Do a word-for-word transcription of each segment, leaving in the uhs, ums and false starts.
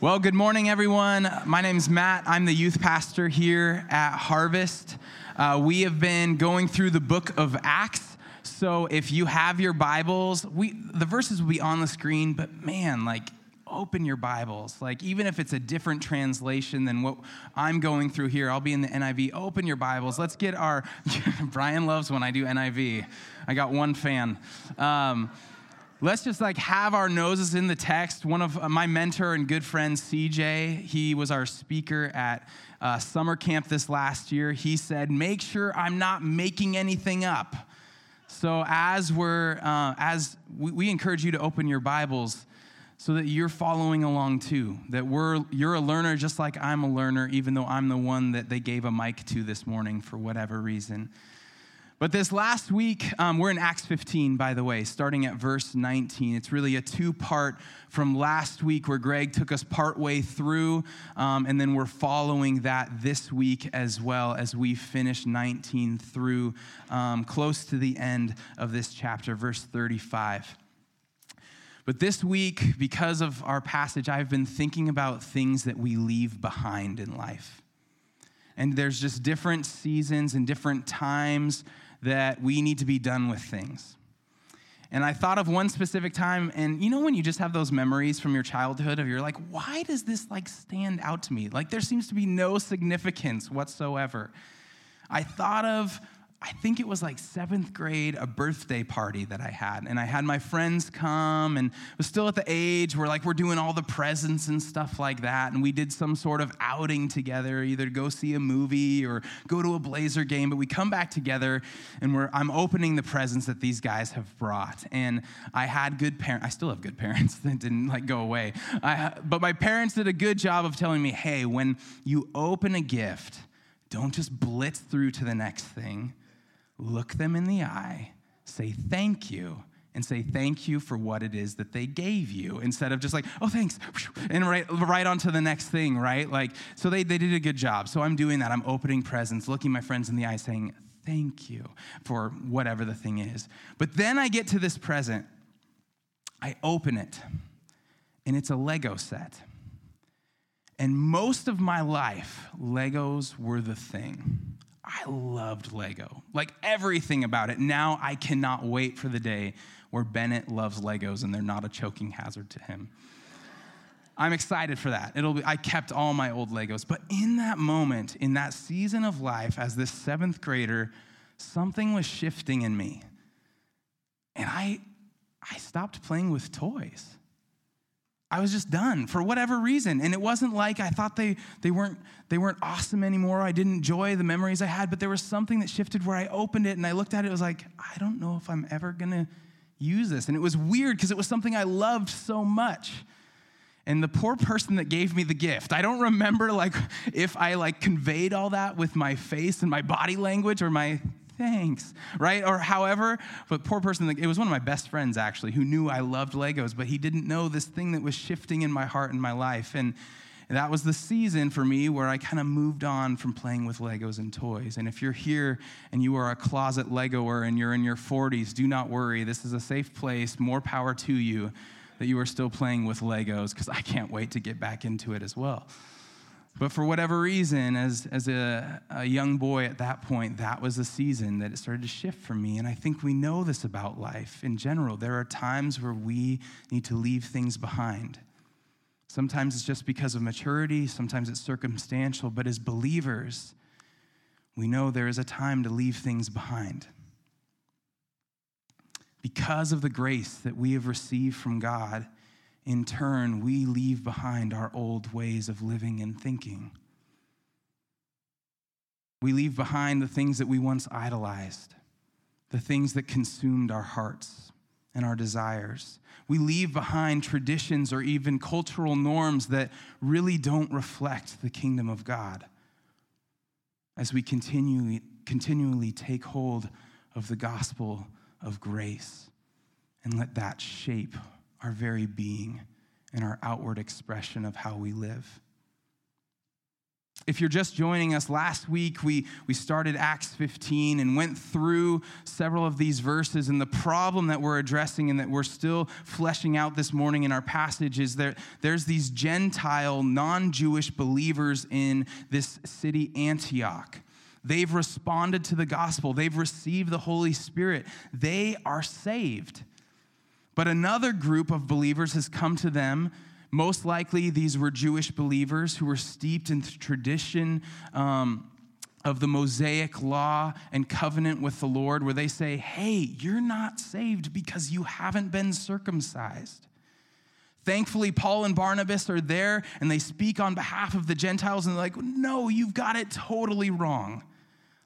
Well, good morning, everyone. My name's Matt. I'm the youth pastor here at Harvest. Uh, we have been going through the book of Acts. So if you have your Bibles, we the verses will be on the screen, but man, like open your Bibles. Like even if it's a different translation than what I'm going through here, I'll be in the N I V. Open your Bibles. Let's get our, Brian loves when I do N I V. I got one fan. Um Let's just like have our noses in the text. One of my mentor and good friend, C J, he was our speaker at uh, summer camp this last year. He said, make sure I'm not making anything up. So as we're, uh, as we, we encourage you to open your Bibles so that you're following along too, that we're, you're a learner just like I'm a learner, even though I'm the one that they gave a mic to this morning for whatever reason. But this last week, um, we're in Acts fifteen, by the way, starting at verse nineteen. It's really a two-part from last week where Greg took us partway through, um, and then we're following that this week as well as we finish nineteen through um, close to the end of this chapter, verse thirty-five. But this week, because of our passage, I've been thinking about things that we leave behind in life. And there's just different seasons and different times that we need to be done with things. And I thought of one specific time, and you know when you just have those memories from your childhood of you're like, why does this like stand out to me? Like there seems to be no significance whatsoever. I thought of, I think it was like seventh grade, a birthday party that I had. And I had my friends come, and was still at the age where like we're doing all the presents and stuff like that. And we did some sort of outing together, either go see a movie or go to a Blazer game. But we come back together, and we're I'm opening the presents that these guys have brought. And I had good parents. I still have good parents that didn't like go away. I, but my parents did a good job of telling me, hey, when you open a gift, don't just blitz through to the next thing. Look them in the eye, say thank you, and say thank you for what it is that they gave you, instead of just like, oh, thanks, and right, right on to the next thing, right? Like, so they, they did a good job. So I'm doing that. I'm opening presents, looking my friends in the eye, saying thank you for whatever the thing is. But then I get to this present. I open it, and it's a Lego set. And most of my life, Legos were the thing. I loved Lego, like everything about it. Now I cannot wait for the day where Bennett loves Legos and they're not a choking hazard to him. I'm excited for that. It'll be, I kept all my old Legos. But in that moment, in that season of life, as this seventh grader, something was shifting in me. And I, I stopped playing with toys. I was just done for whatever reason. And it wasn't like I thought they they weren't they weren't awesome anymore. I didn't enjoy the memories I had, but there was something that shifted where I opened it and I looked at it. It was like, I don't know if I'm ever going to use this. And it was weird because it was something I loved so much. And the poor person that gave me the gift, I don't remember like if I like conveyed all that with my face and my body language or my thanks, right? Or however, but poor person, it was one of my best friends actually who knew I loved Legos, but he didn't know this thing that was shifting in my heart and my life. And that was the season for me where I kind of moved on from playing with Legos and toys. And if you're here and you are a closet Legoer and you're in your forties, do not worry. This is a safe place. More power to you that you are still playing with Legos because I can't wait to get back into it as well. But for whatever reason, as, as a, a young boy at that point, that was the season that it started to shift for me. And I think we know this about life in general. There are times where we need to leave things behind. Sometimes it's just because of maturity. Sometimes it's circumstantial. But as believers, we know there is a time to leave things behind. Because of the grace that we have received from God, in turn, we leave behind our old ways of living and thinking. We leave behind the things that we once idolized, the things that consumed our hearts and our desires. We leave behind traditions or even cultural norms that really don't reflect the kingdom of God as we continually, continually take hold of the gospel of grace and let that shape our very being and our outward expression of how we live. If you're just joining us, last week we, we started Acts fifteen and went through several of these verses, and the problem that we're addressing and that we're still fleshing out this morning in our passage is that there's these Gentile, non-Jewish believers in this city Antioch. They've responded to the gospel. They've received the Holy Spirit. They are saved. But another group of believers has come to them. Most likely, these were Jewish believers who were steeped in the tradition um, of the Mosaic law and covenant with the Lord, where they say, hey, you're not saved because you haven't been circumcised. Thankfully, Paul and Barnabas are there, and they speak on behalf of the Gentiles, and they're like, no, you've got it totally wrong.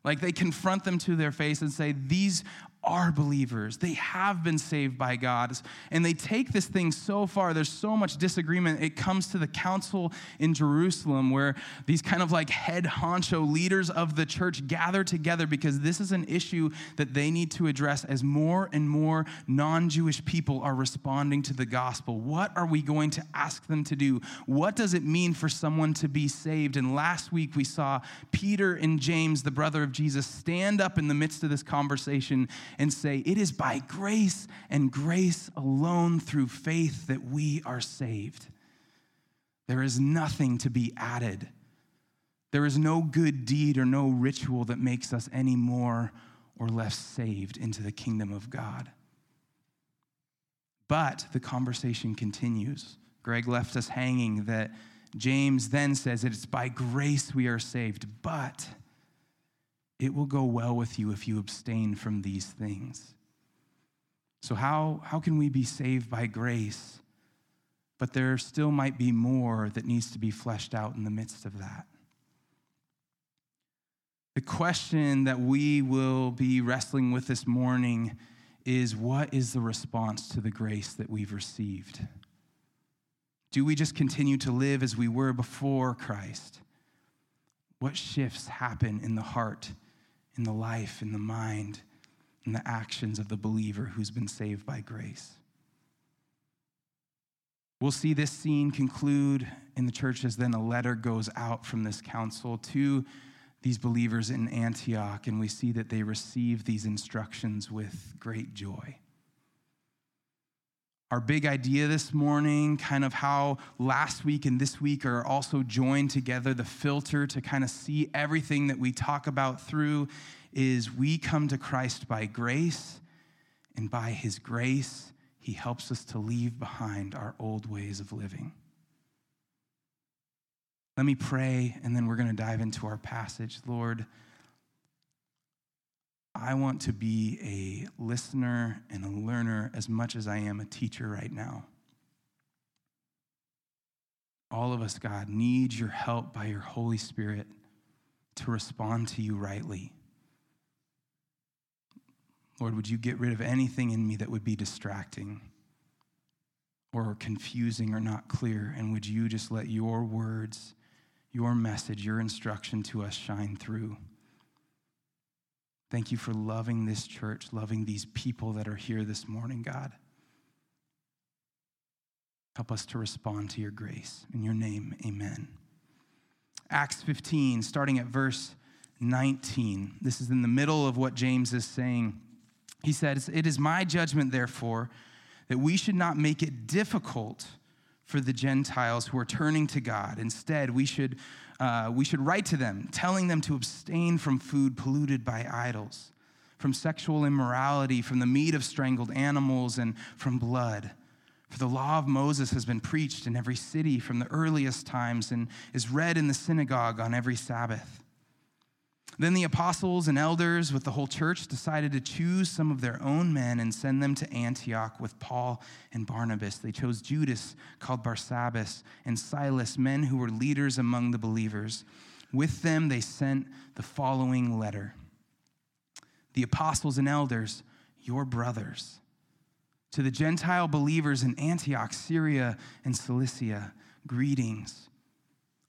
Like, they confront them to their face and say, these are believers. They have been saved by God. And they take this thing so far. There's so much disagreement. It comes to the council in Jerusalem, where these kind of like head honcho leaders of the church gather together because this is an issue that they need to address as more and more non-Jewish people are responding to the gospel. What are we going to ask them to do? What does it mean for someone to be saved? And last week we saw Peter and James, the brother of Jesus, stand up in the midst of this conversation and say, it is by grace and grace alone through faith that we are saved. There is nothing to be added. There is no good deed or no ritual that makes us any more or less saved into the kingdom of God. But the conversation continues. Greg left us hanging that James then says that it's by grace we are saved, but it will go well with you if you abstain from these things. So how, how can we be saved by grace? But there still might be more that needs to be fleshed out in the midst of that. The question that we will be wrestling with this morning is, what is the response to the grace that we've received? Do we just continue to live as we were before Christ? What shifts happen in the heart, in the life, in the mind, in the actions of the believer who's been saved by grace? We'll see this scene conclude in the church as then a letter goes out from this council to these believers in Antioch, and we see that they receive these instructions with great joy. Our big idea this morning, kind of how last week and this week are also joined together, the filter to kind of see everything that we talk about through, is we come to Christ by grace, and by his grace, he helps us to leave behind our old ways of living. Let me pray, and then we're going to dive into our passage. Lord, I want to be a listener and a learner as much as I am a teacher right now. All of us, God, need your help by your Holy Spirit to respond to you rightly. Lord, would you get rid of anything in me that would be distracting or confusing or not clear? And would you just let your words, your message, your instruction to us shine through? Thank you for loving this church, loving these people that are here this morning, God. Help us to respond to your grace. In your name, amen. Acts fifteen, starting at verse nineteen. This is in the middle of what James is saying. He says, it is my judgment, therefore, that we should not make it difficult for the Gentiles who are turning to God. Instead, we should uh, we should write to them, telling them to abstain from food polluted by idols, from sexual immorality, from the meat of strangled animals, and from blood. For the law of Moses has been preached in every city from the earliest times and is read in the synagogue on every Sabbath. Then the apostles and elders with the whole church decided to choose some of their own men and send them to Antioch with Paul and Barnabas. They chose Judas, called Barsabbas, and Silas, men who were leaders among the believers. With them they sent the following letter. The apostles and elders, your brothers, to the Gentile believers in Antioch, Syria, and Cilicia, greetings.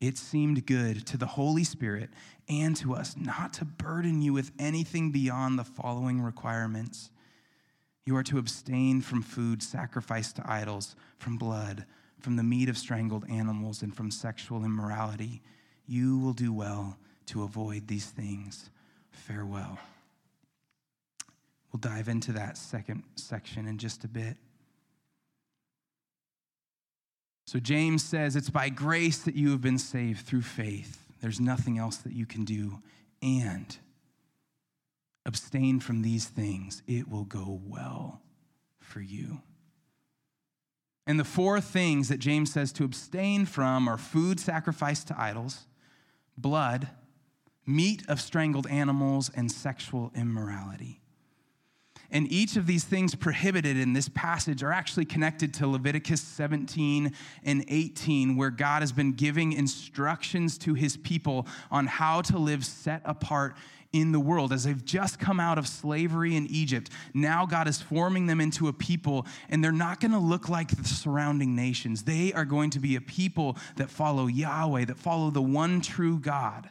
It seemed good to the Holy Spirit and to us not to burden you with anything beyond the following requirements. You are to abstain from food sacrificed to idols, from blood, from the meat of strangled animals, and from sexual immorality. You will do well to avoid these things. Farewell. We'll dive into that second section in just a bit. So James says, it's by grace that you have been saved through faith. There's nothing else that you can do. And abstain from these things. It will go well for you. And the four things that James says to abstain from are food sacrificed to idols, blood, meat of strangled animals, and sexual immorality. And each of these things prohibited in this passage are actually connected to Leviticus seventeen and eighteen, where God has been giving instructions to his people on how to live set apart in the world. As they've just come out of slavery in Egypt, now God is forming them into a people, and they're not going to look like the surrounding nations. They are going to be a people that follow Yahweh, that follow the one true God.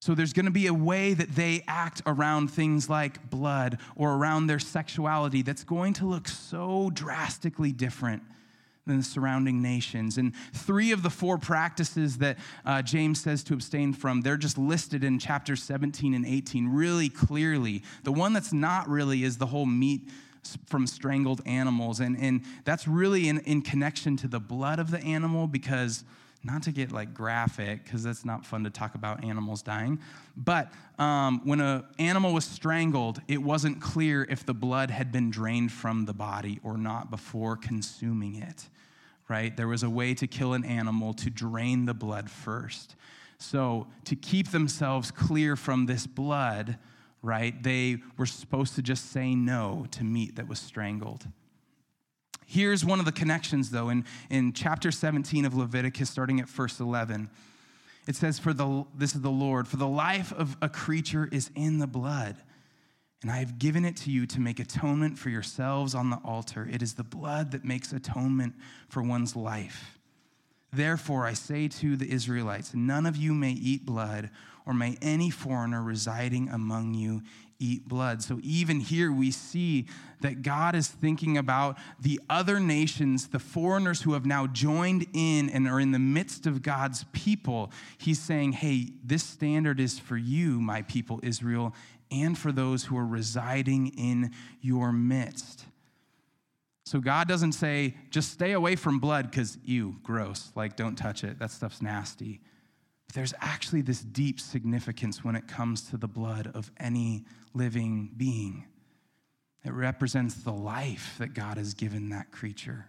So there's going to be a way that they act around things like blood or around their sexuality that's going to look so drastically different than the surrounding nations. And three of the four practices that uh, James says to abstain from, they're just listed in chapters seventeen and eighteen really clearly. The one that's not really is the whole meat from strangled animals. And, and that's really in, in connection to the blood of the animal, because not to get like graphic, because that's not fun to talk about animals dying, but um, when an animal was strangled, it wasn't clear if the blood had been drained from the body or not before consuming it, right? There was a way to kill an animal to drain the blood first. So to keep themselves clear from this blood, right, they were supposed to just say no to meat that was strangled. Here's one of the connections, though, in, in chapter seventeen of Leviticus, starting at verse eleven. It says, "For the this is the Lord, for the life of a creature is in the blood, and I have given it to you to make atonement for yourselves on the altar. It is the blood that makes atonement for one's life. Therefore, I say to the Israelites, none of you may eat blood, or may any foreigner residing among you eat blood." So even here we see that God is thinking about the other nations, the foreigners who have now joined in and are in the midst of God's people. He's saying, hey, this standard is for you, my people Israel, and for those who are residing in your midst. So God doesn't say, just stay away from blood because, ew, gross, like don't touch it, that stuff's nasty. But there's actually this deep significance when it comes to the blood of any living being. It represents the life that God has given that creature,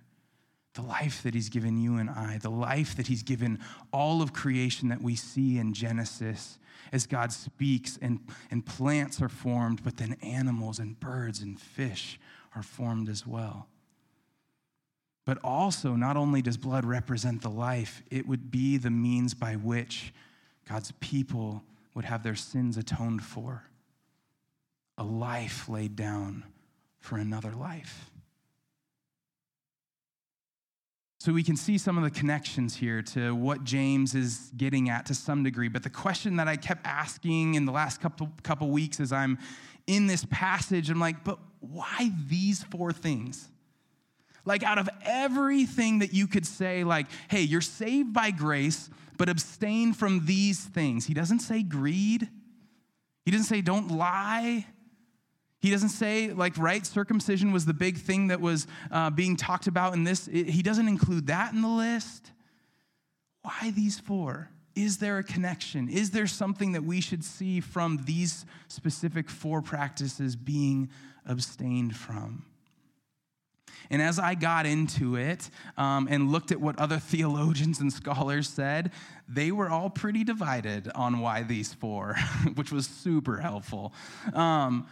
the life that he's given you and I, the life that he's given all of creation that we see in Genesis as God speaks and, and plants are formed, but then animals and birds and fish are formed as well. But also, not only does blood represent the life, it would be the means by which God's people would have their sins atoned for. A life laid down for another life. So we can see some of the connections here to what James is getting at to some degree. But the question that I kept asking in the last couple, couple weeks as I'm in this passage, I'm like, but why these four things? Like, out of everything that you could say, like, hey, you're saved by grace, but abstain from these things. He doesn't say greed. He doesn't say don't lie. He doesn't say, like, right, circumcision was the big thing that was uh, being talked about in this. It, he doesn't include that in the list. Why these four? Is there a connection? Is there something that we should see from these specific four practices being abstained from? And as I got into it um, and looked at what other theologians and scholars said, they were all pretty divided on why these four, which was super helpful. Um,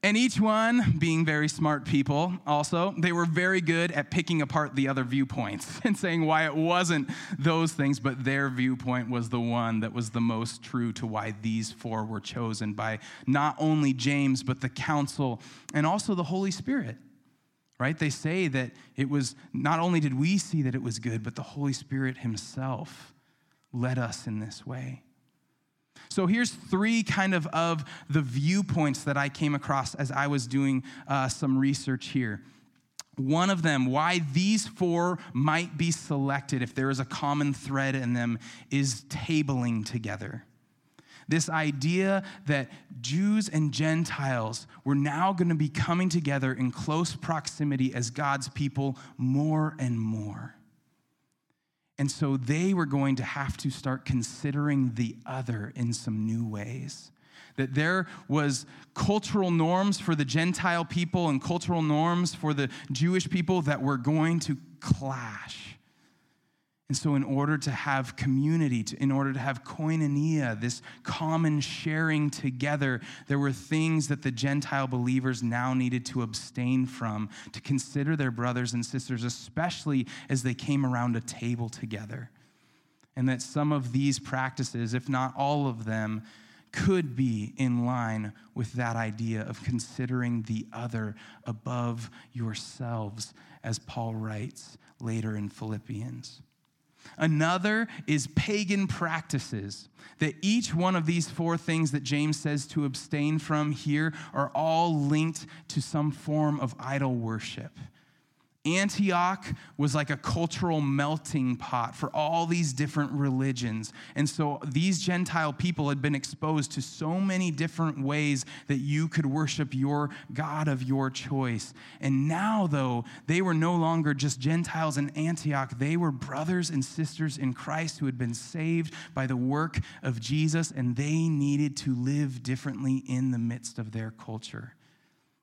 And each one, being very smart people also, they were very good at picking apart the other viewpoints and saying why it wasn't those things, but their viewpoint was the one that was the most true to why these four were chosen by not only James, but the council and also the Holy Spirit, right? They say that it was, not only did we see that it was good, but the Holy Spirit himself led us in this way. So here's three kind of of the viewpoints that I came across as I was doing uh, some research here. One of them, why these four might be selected if there is a common thread in them, is tabling together. This idea that Jews and Gentiles were now going to be coming together in close proximity as God's people more and more. And so they were going to have to start considering the other in some new ways. That there was cultural norms for the Gentile people and cultural norms for the Jewish people that were going to clash. And so in order to have community, in order to have koinonia, this common sharing together, there were things that the Gentile believers now needed to abstain from, to consider their brothers and sisters, especially as they came around a table together. And that some of these practices, if not all of them, could be in line with that idea of considering the other above yourselves, as Paul writes later in Philippians. Another is pagan practices, that each one of these four things that James says to abstain from here are all linked to some form of idol worship. Antioch was like a cultural melting pot for all these different religions. And so these Gentile people had been exposed to so many different ways that you could worship your God of your choice. And now, though, they were no longer just Gentiles in Antioch. They were brothers and sisters in Christ who had been saved by the work of Jesus, and they needed to live differently in the midst of their culture.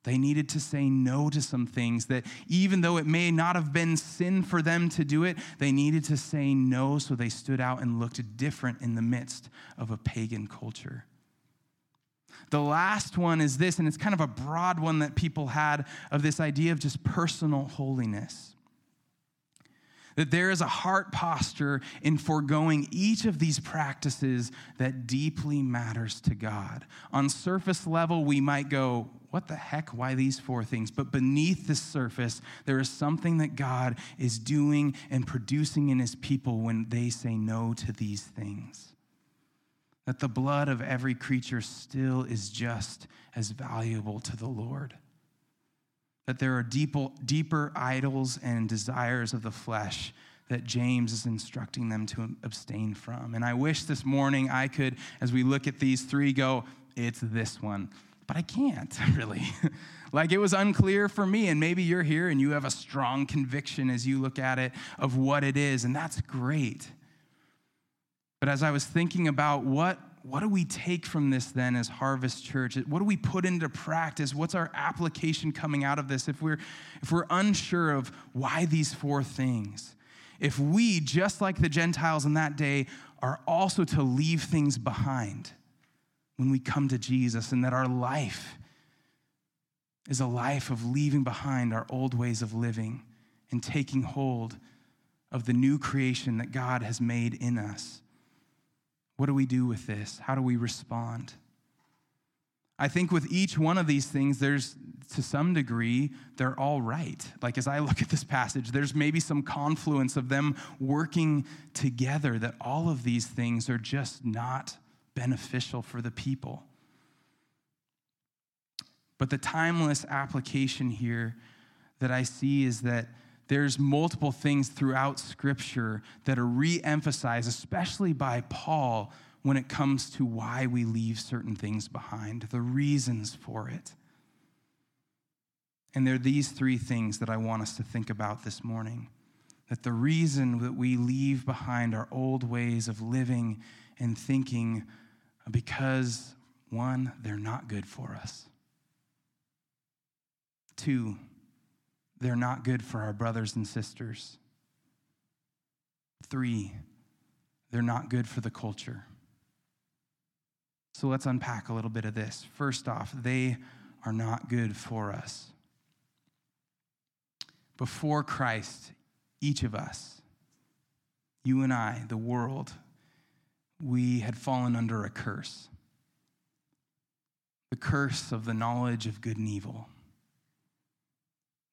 They needed to say no to some things that, even though it may not have been sin for them to do it, they needed to say no, so they stood out and looked different in the midst of a pagan culture. The last one is this, and it's kind of a broad one that people had, of this idea of just personal holiness. That there is a heart posture in foregoing each of these practices that deeply matters to God. On surface level, we might go, what the heck, why these four things? But beneath the surface, there is something that God is doing and producing in his people when they say no to these things. That the blood of every creature still is just as valuable to the Lord. That there are deeper, deeper idols and desires of the flesh that James is instructing them to abstain from. And I wish this morning I could, as we look at these three, go, it's this one. But I can't, really. Like, it was unclear for me, and maybe you're here and you have a strong conviction as you look at it of what it is, and that's great. But as I was thinking about what What do we take from this then as Harvest Church? What do we put into practice? What's our application coming out of this? If we're if we're unsure of why these four things, if we, just like the Gentiles in that day, are also to leave things behind when we come to Jesus, and that our life is a life of leaving behind our old ways of living and taking hold of the new creation that God has made in us. What do we do with this? How do we respond? I think with each one of these things, there's, to some degree, they're all right. Like, as I look at this passage, there's maybe some confluence of them working together, that all of these things are just not beneficial for the people. But the timeless application here that I see is that there's multiple things throughout Scripture that are re-emphasized, especially by Paul, when it comes to why we leave certain things behind, the reasons for it. And there are these three things that I want us to think about this morning, that the reason that we leave behind our old ways of living and thinking, because, one, they're not good for us. Two, they're not good for our brothers and sisters. Three, they're not good for the culture. So let's unpack a little bit of this. First off, they are not good for us. Before Christ, each of us, you and I, the world, we had fallen under a curse. The curse of the knowledge of good and evil.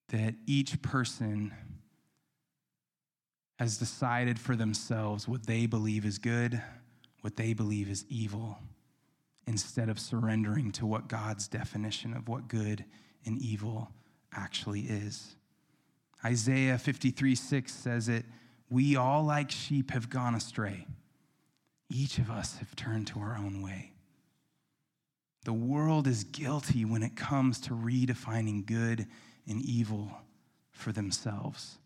That each person has decided for themselves what they believe is good, what they believe is evil, instead of surrendering to what God's definition of what good and evil actually is. Isaiah fifty-three six says it, we all like sheep have gone astray. Each of us have turned to our own way. The world is guilty when it comes to redefining good and evil for themselves.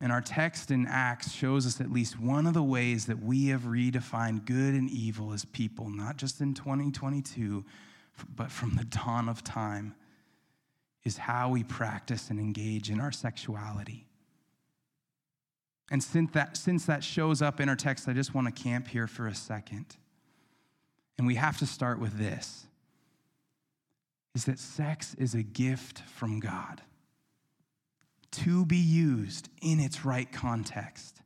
And our text in Acts shows us at least one of the ways that we have redefined good and evil as people, not just in twenty twenty-two, but from the dawn of time, is how we practice and engage in our sexuality. And since that, since that shows up in our text, I just want to camp here for a second. And we have to start with this, is that sex is a gift from God to be used in its right context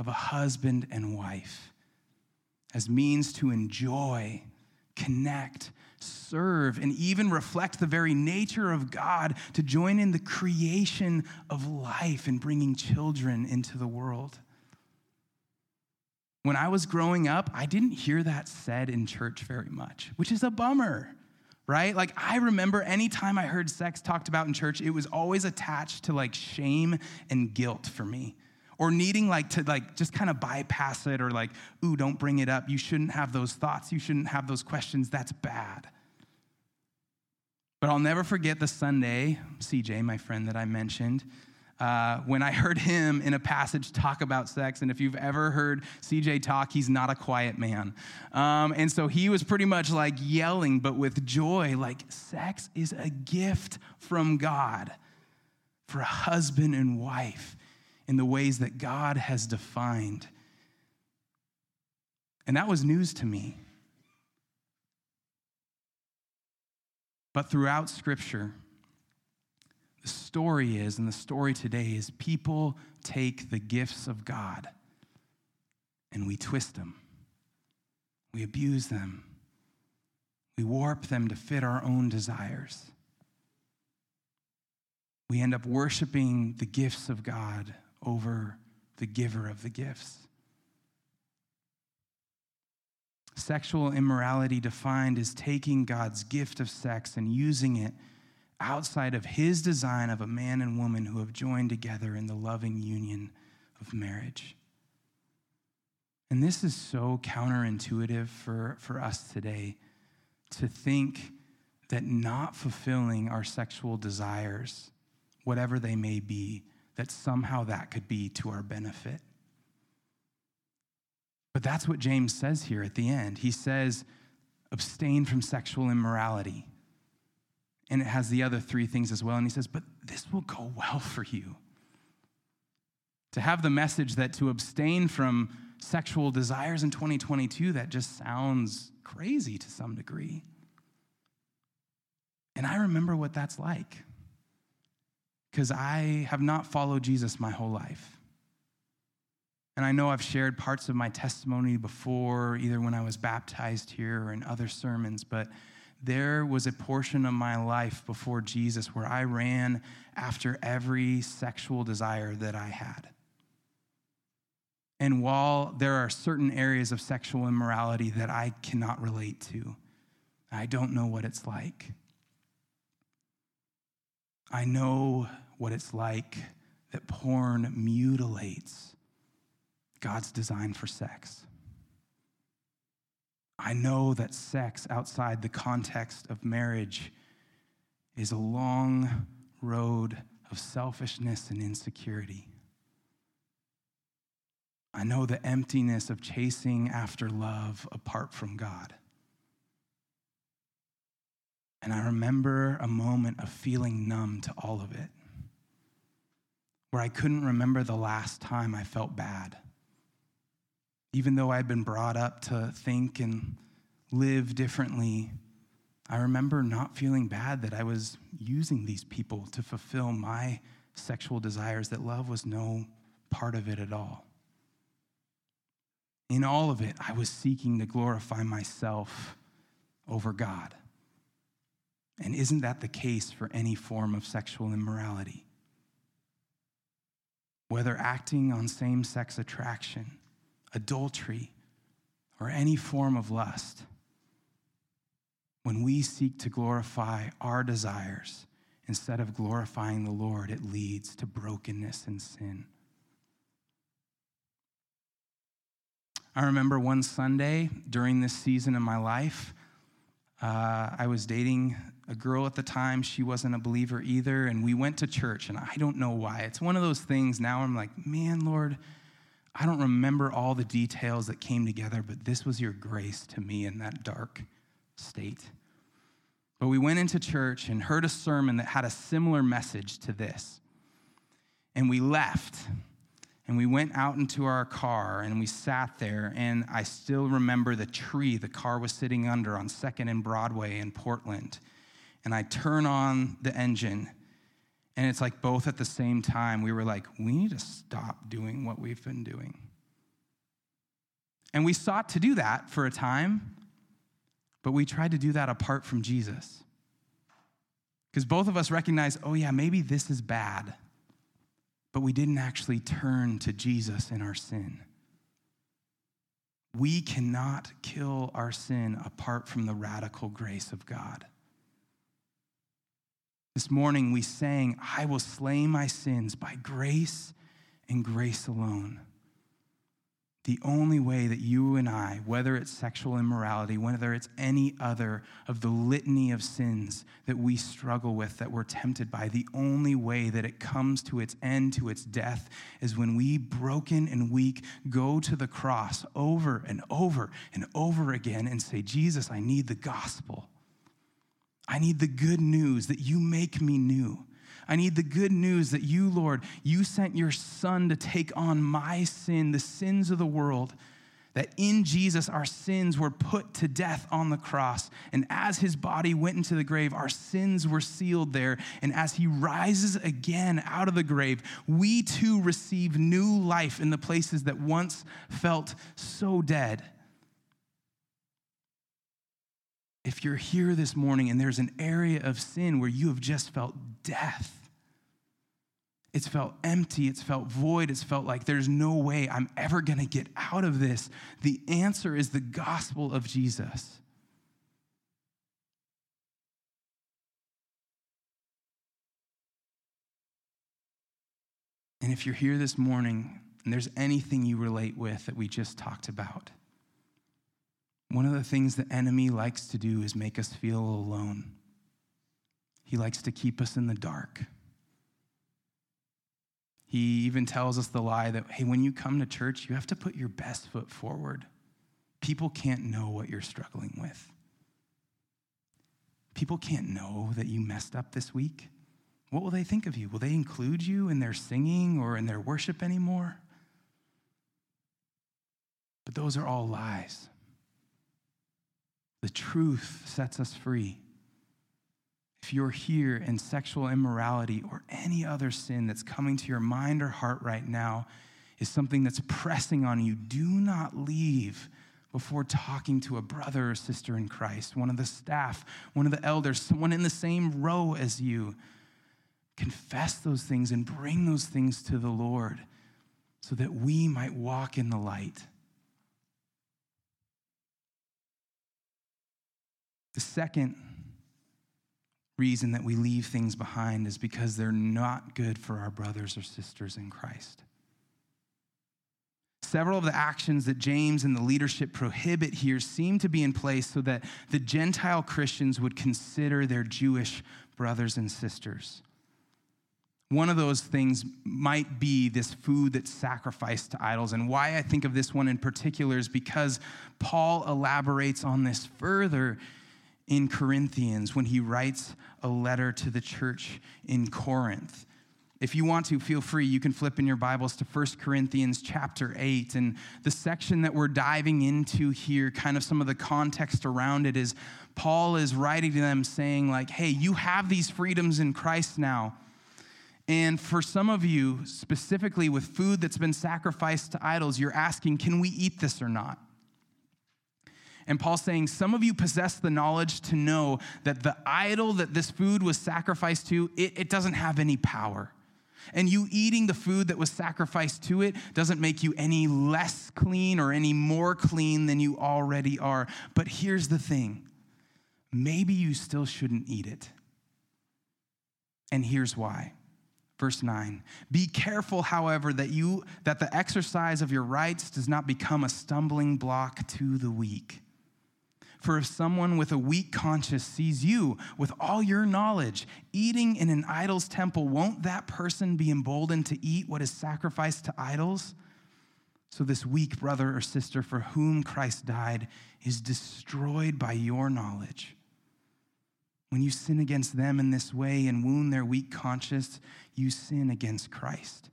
of a husband and wife as means to enjoy, connect, serve, and even reflect the very nature of God to join in the creation of life and bringing children into the world. When I was growing up, I didn't hear that said in church very much, which is a bummer. Right? Like, I remember any time I heard sex talked about in church, it was always attached to like shame and guilt for me, or needing like to like just kind of bypass it, or like, ooh, don't bring it up. You shouldn't have those thoughts. You shouldn't have those questions. That's bad. But I'll never forget the Sunday, C J, my friend that I mentioned, uh, when I heard him in a passage talk about sex. And if you've ever heard C J talk, he's not a quiet man. Um, and so he was pretty much like yelling, but with joy, like, sex is a gift from God for a husband and wife in the ways that God has defined. And that was news to me. But throughout Scripture, the story is, and the story today is, people take the gifts of God and we twist them. We abuse them. We warp them to fit our own desires. We end up worshiping the gifts of God over the giver of the gifts. Sexual immorality defined as taking God's gift of sex and using it outside of his design of a man and woman who have joined together in the loving union of marriage. And this is so counterintuitive for, for us today, to think that not fulfilling our sexual desires, whatever they may be, that somehow that could be to our benefit. But that's what James says here at the end. He says, abstain from sexual immorality. And it has the other three things as well. And he says, but this will go well for you. To have the message that to abstain from sexual desires in twenty twenty-two, that just sounds crazy to some degree. And I remember what that's like, because I have not followed Jesus my whole life. And I know I've shared parts of my testimony before, either when I was baptized here or in other sermons, but there was a portion of my life before Jesus where I ran after every sexual desire that I had. And while there are certain areas of sexual immorality that I cannot relate to, I don't know what it's like. I know what it's like that porn mutilates God's design for sex. I know that sex outside the context of marriage is a long road of selfishness and insecurity. I know the emptiness of chasing after love apart from God. And I remember a moment of feeling numb to all of it, where I couldn't remember the last time I felt bad. Even though I had been brought up to think and live differently, I remember not feeling bad that I was using these people to fulfill my sexual desires, that love was no part of it at all. In all of it, I was seeking to glorify myself over God. And isn't that the case for any form of sexual immorality? Whether acting on same-sex attraction, adultery, or any form of lust, when we seek to glorify our desires instead of glorifying the Lord, it leads to brokenness and sin. I remember one Sunday during this season of my life, uh, I was dating a girl at the time. She wasn't a believer either, and we went to church, and I don't know why. It's one of those things now I'm like, man, Lord, I don't remember all the details that came together, but this was your grace to me in that dark state. But we went into church and heard a sermon that had a similar message to this. And we left, and we went out into our car, and we sat there, and I still remember the tree the car was sitting under on Second and Broadway in Portland. And I turn on the engine, and it's like both at the same time, we were like, we need to stop doing what we've been doing. And we sought to do that for a time, but we tried to do that apart from Jesus. Because both of us recognized, oh yeah, maybe this is bad. But we didn't actually turn to Jesus in our sin. We cannot kill our sin apart from the radical grace of God. This morning we sang, I will slay my sins by grace and grace alone. The only way that you and I, whether it's sexual immorality, whether it's any other of the litany of sins that we struggle with, that we're tempted by, the only way that it comes to its end, to its death, is when we, broken and weak, go to the cross over and over and over again and say, Jesus, I need the gospel. I need the good news that you make me new. I need the good news that you, Lord, you sent your son to take on my sin, the sins of the world, that in Jesus our sins were put to death on the cross. And as his body went into the grave, our sins were sealed there. And as he rises again out of the grave, we too receive new life in the places that once felt so dead. If you're here this morning and there's an area of sin where you have just felt death, it's felt empty, it's felt void, it's felt like there's no way I'm ever going to get out of this, the answer is the gospel of Jesus. And if you're here this morning and there's anything you relate with that we just talked about, one of the things the enemy likes to do is make us feel alone. He likes to keep us in the dark. He even tells us the lie that, hey, when you come to church, you have to put your best foot forward. People can't know what you're struggling with. People can't know that you messed up this week. What will they think of you? Will they include you in their singing or in their worship anymore? But those are all lies. The truth sets us free. If you're here in sexual immorality or any other sin that's coming to your mind or heart right now is something that's pressing on you, do not leave before talking to a brother or sister in Christ, one of the staff, one of the elders, someone in the same row as you. Confess those things and bring those things to the Lord so that we might walk in the light. The second reason that we leave things behind is because they're not good for our brothers or sisters in Christ. Several of the actions that James and the leadership prohibit here seem to be in place so that the Gentile Christians would consider their Jewish brothers and sisters. One of those things might be this food that's sacrificed to idols. And why I think of this one in particular is because Paul elaborates on this further in Corinthians, when he writes a letter to the church in Corinth. If you want to, feel free. You can flip in your Bibles to First Corinthians chapter eight. And the section that we're diving into here, kind of some of the context around it is Paul is writing to them saying like, hey, you have these freedoms in Christ now. And for some of you, specifically with food that's been sacrificed to idols, you're asking, can we eat this or not? And Paul's saying, some of you possess the knowledge to know that the idol that this food was sacrificed to, it, it doesn't have any power. And you eating the food that was sacrificed to it doesn't make you any less clean or any more clean than you already are. But here's the thing. Maybe you still shouldn't eat it. And here's why. Verse nine, be careful, however, that you that the exercise of your rights does not become a stumbling block to the weak. For if someone with a weak conscience sees you with all your knowledge eating in an idol's temple, won't that person be emboldened to eat what is sacrificed to idols? So this weak brother or sister for whom Christ died is destroyed by your knowledge. When you sin against them in this way and wound their weak conscience, you sin against Christ.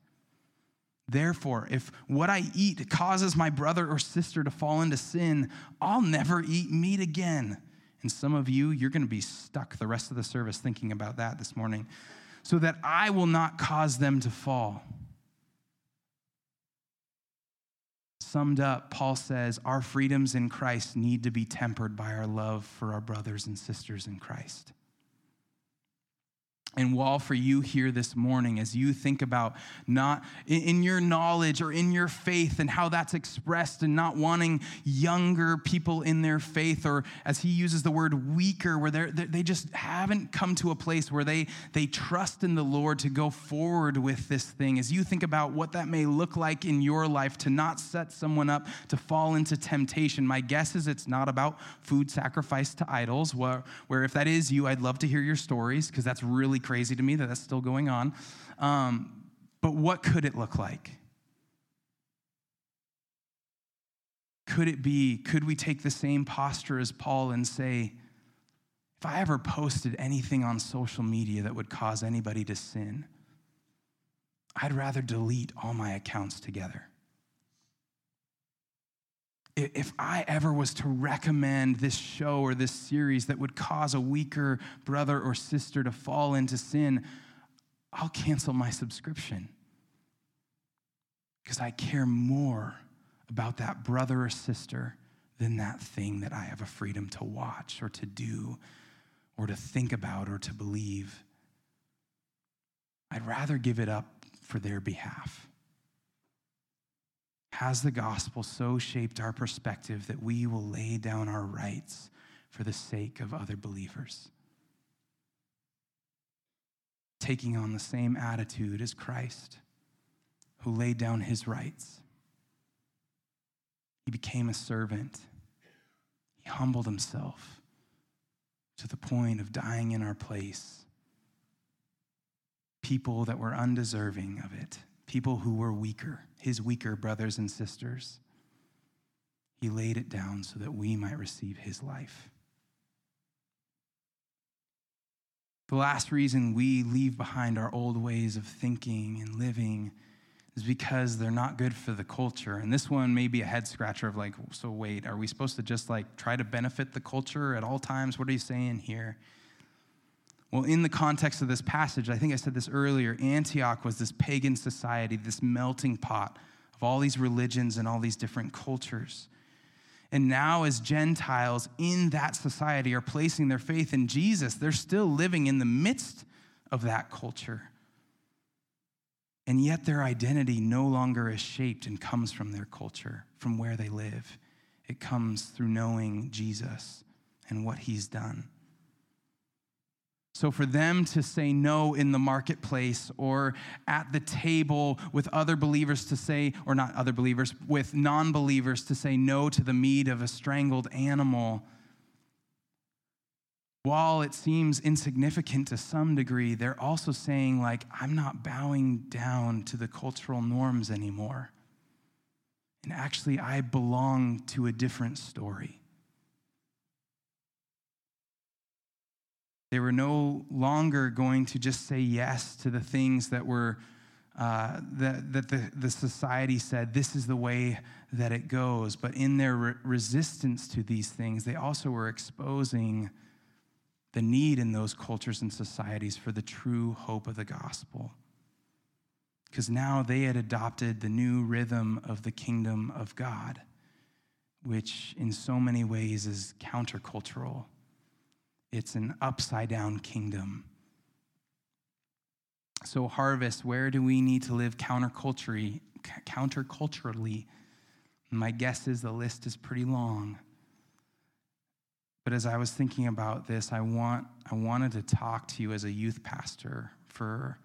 Therefore, if what I eat causes my brother or sister to fall into sin, I'll never eat meat again. And some of you, you're going to be stuck the rest of the service thinking about that this morning, so that I will not cause them to fall. Summed up, Paul says, our freedoms in Christ need to be tempered by our love for our brothers and sisters in Christ. And while for you here this morning, as you think about not in your knowledge or in your faith and how that's expressed and not wanting younger people in their faith, or as he uses the word weaker, where they they just haven't come to a place where they, they trust in the Lord to go forward with this thing. As you think about what that may look like in your life to not set someone up to fall into temptation, my guess is it's not about food sacrificed to idols, where, where if that is you, I'd love to hear your stories, because that's really crazy to me that that's still going on. Um, but what could it look like? Could it be, could we take the same posture as Paul and say, if I ever posted anything on social media that would cause anybody to sin, I'd rather delete all my accounts together. If I ever was to recommend this show or this series that would cause a weaker brother or sister to fall into sin, I'll cancel my subscription, because I care more about that brother or sister than that thing that I have a freedom to watch or to do or to think about or to believe. I'd rather give it up for their behalf. Has the gospel so shaped our perspective that we will lay down our rights for the sake of other believers? Taking on the same attitude as Christ, who laid down his rights. He became a servant. He humbled himself to the point of dying in our place. People that were undeserving of it. People who were weaker, his weaker brothers and sisters. He laid it down so that we might receive his life. The last reason we leave behind our old ways of thinking and living is because they're not good for the culture. And this one may be a head scratcher of like, so wait, are we supposed to just like try to benefit the culture at all times? What are you saying here? Well, in the context of this passage, I think I said this earlier, Antioch was this pagan society, this melting pot of all these religions and all these different cultures. And now as Gentiles in that society are placing their faith in Jesus, they're still living in the midst of that culture. And yet their identity no longer is shaped and comes from their culture, from where they live. It comes through knowing Jesus and what he's done. So for them to say no in the marketplace or at the table with other believers to say, or not other believers, with non-believers to say no to the meat of a strangled animal, while it seems insignificant to some degree, they're also saying like, I'm not bowing down to the cultural norms anymore. And actually I belong to a different story. They were no longer going to just say yes to the things that were uh, that that the, the society said, this is the way that it goes. But in their re- resistance to these things, they also were exposing the need in those cultures and societies for the true hope of the gospel. Because now they had adopted the new rhythm of the kingdom of God, which in so many ways is countercultural. It's an upside-down kingdom. So Harvest, where do we need to live counterculturally? counterculturally? My guess is the list is pretty long. But as I was thinking about this, I want I wanted to talk to you as a youth pastor for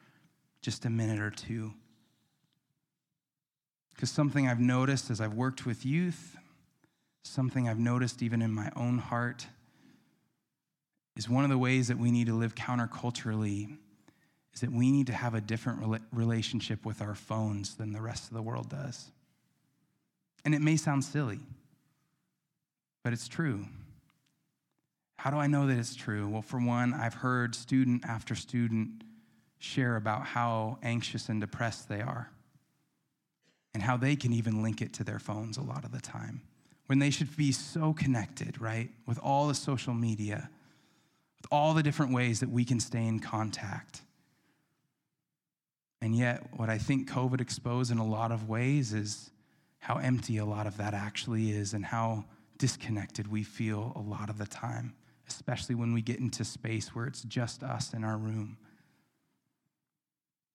just a minute or two. Because something I've noticed as I've worked with youth, something I've noticed even in my own heart, is one of the ways that we need to live counterculturally is that we need to have a different relationship with our phones than the rest of the world does. And it may sound silly, but it's true. How do I know that it's true? Well, for one, I've heard student after student share about how anxious and depressed they are and how they can even link it to their phones a lot of the time when they should be so connected, right, with all the social media, all the different ways that we can stay in contact. And yet, what I think COVID exposed in a lot of ways is how empty a lot of that actually is and how disconnected we feel a lot of the time, especially when we get into space where it's just us in our room.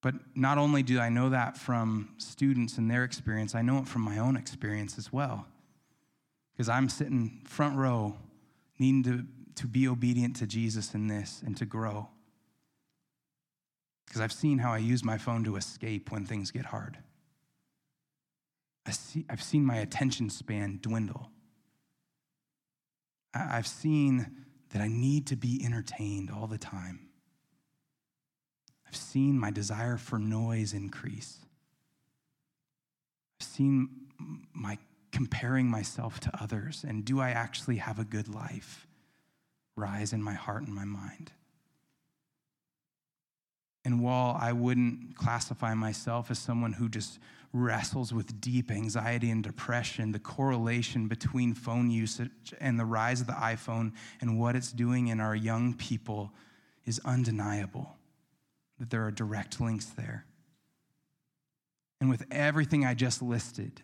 But not only do I know that from students and their experience, I know it from my own experience as well. Because I'm sitting front row, needing to to be obedient to Jesus in this and to grow. Because I've seen how I use my phone to escape when things get hard. I see, I've seen my attention span dwindle. I've seen that I need to be entertained all the time. I've seen my desire for noise increase. I've seen my comparing myself to others and do I actually have a good life rise in my heart and my mind. And while I wouldn't classify myself as someone who just wrestles with deep anxiety and depression, the correlation between phone usage and the rise of the iPhone and what it's doing in our young people is undeniable, that there are direct links there. And with everything I just listed,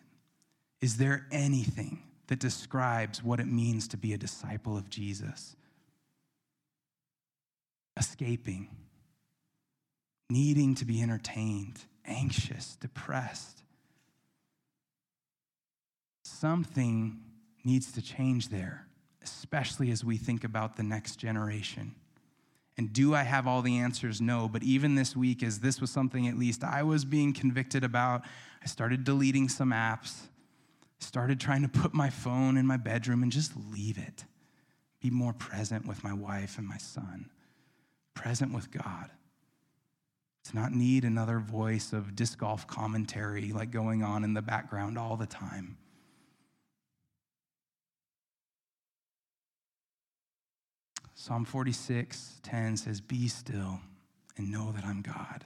is there anything that describes what it means to be a disciple of Jesus? Escaping, needing to be entertained, anxious, depressed. Something needs to change there, especially as we think about the next generation. And do I have all the answers? No, but even this week, as this was something at least I was being convicted about, I started deleting some apps, started trying to put my phone in my bedroom and just leave it, be more present with my wife and my son. Present with God. To not need another voice of disc golf commentary like going on in the background all the time. Psalm forty-six ten says, "Be still and know that I'm God."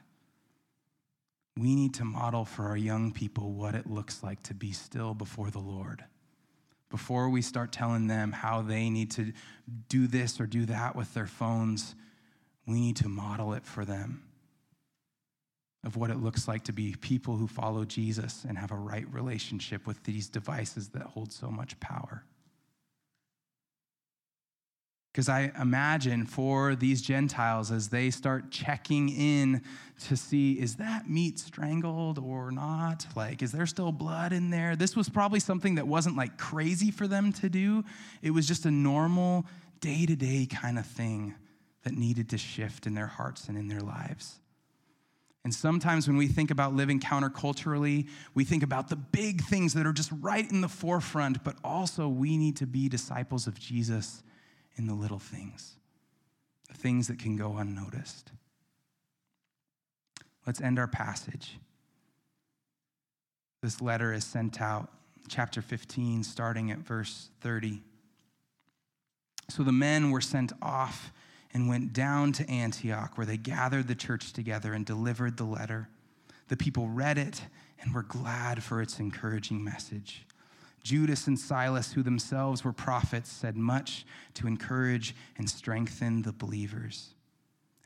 We need to model for our young people what it looks like to be still before the Lord. Before we start telling them how they need to do this or do that with their phones, we need to model it for them of what it looks like to be people who follow Jesus and have a right relationship with these devices that hold so much power. Because I imagine for these Gentiles, as they start checking in to see, is that meat strangled or not? Like, is there still blood in there? This was probably something that wasn't like crazy for them to do. It was just a normal day-to-day kind of thing that needed to shift in their hearts and in their lives. And sometimes when we think about living counterculturally, we think about the big things that are just right in the forefront, but also we need to be disciples of Jesus in the little things, the things that can go unnoticed. Let's end our passage. This letter is sent out, chapter fifteen, starting at verse thirty. So the men were sent off and went down to Antioch, where they gathered the church together and delivered the letter. The people read it and were glad for its encouraging message. Judas and Silas, who themselves were prophets, said much to encourage and strengthen the believers.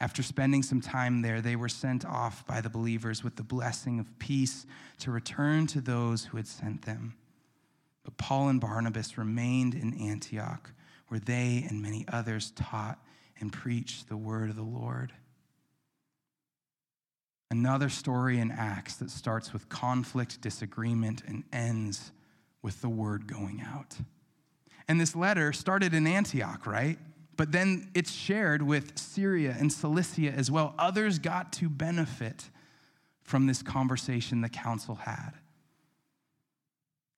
After spending some time there, they were sent off by the believers with the blessing of peace to return to those who had sent them. But Paul and Barnabas remained in Antioch, where they and many others taught and preached the word of the Lord. Another story in Acts that starts with conflict, disagreement, and ends with the word going out. And this letter started in Antioch, right? But then it's shared with Syria and Cilicia as well. Others got to benefit from this conversation the council had.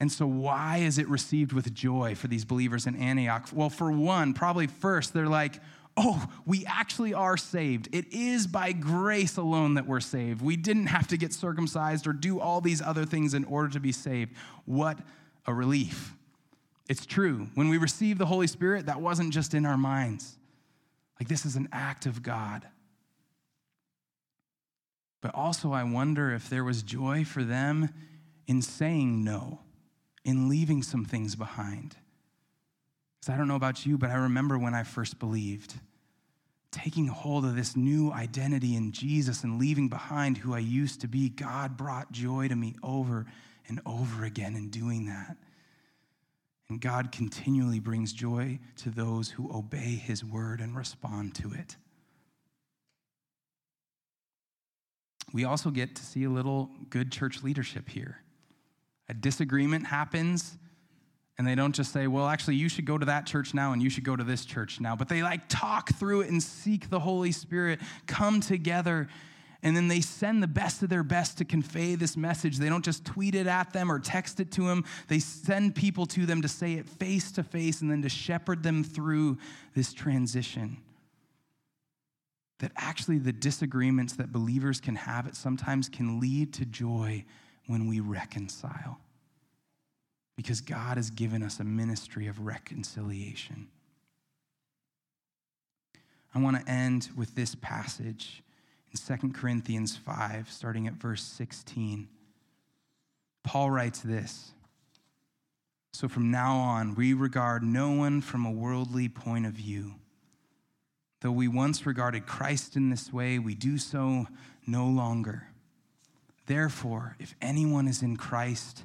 And so why is it received with joy for these believers in Antioch? Well, for one, probably first, they're like, oh, we actually are saved. It is by grace alone that we're saved. We didn't have to get circumcised or do all these other things in order to be saved. What a relief. It's true. When we receive the Holy Spirit, that wasn't just in our minds. Like, this is an act of God. But also, I wonder if there was joy for them in saying no, in leaving some things behind. I don't know about you, but I remember when I first believed, taking hold of this new identity in Jesus and leaving behind who I used to be. God brought joy to me over and over again in doing that. And God continually brings joy to those who obey his word and respond to it. We also get to see a little good church leadership here. A disagreement happens, and they don't just say, well, actually, you should go to that church now and you should go to this church now. But they like talk through it and seek the Holy Spirit, come together, and then they send the best of their best to convey this message. They don't just tweet it at them or text it to them. They send people to them to say it face to face and then to shepherd them through this transition. That actually the disagreements that believers can have, it sometimes can lead to joy when we reconcile. Because God has given us a ministry of reconciliation. I want to end with this passage in Second Corinthians five, starting at verse sixteen. Paul writes this, "So from now on, we regard no one from a worldly point of view. Though we once regarded Christ in this way, we do so no longer. Therefore, if anyone is in Christ,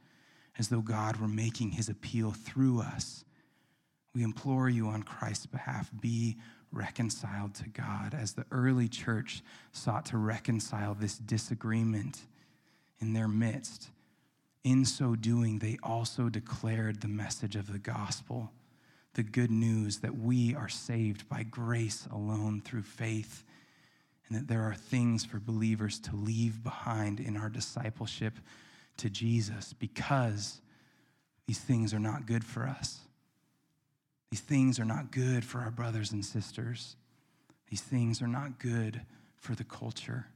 as though God were making his appeal through us. We implore you on Christ's behalf, be reconciled to God," as the early church sought to reconcile this disagreement in their midst. In so doing, they also declared the message of the gospel, the good news that we are saved by grace alone through faith, and that there are things for believers to leave behind in our discipleship to Jesus, because these things are not good for us. These things are not good for our brothers and sisters. These things are not good for the culture.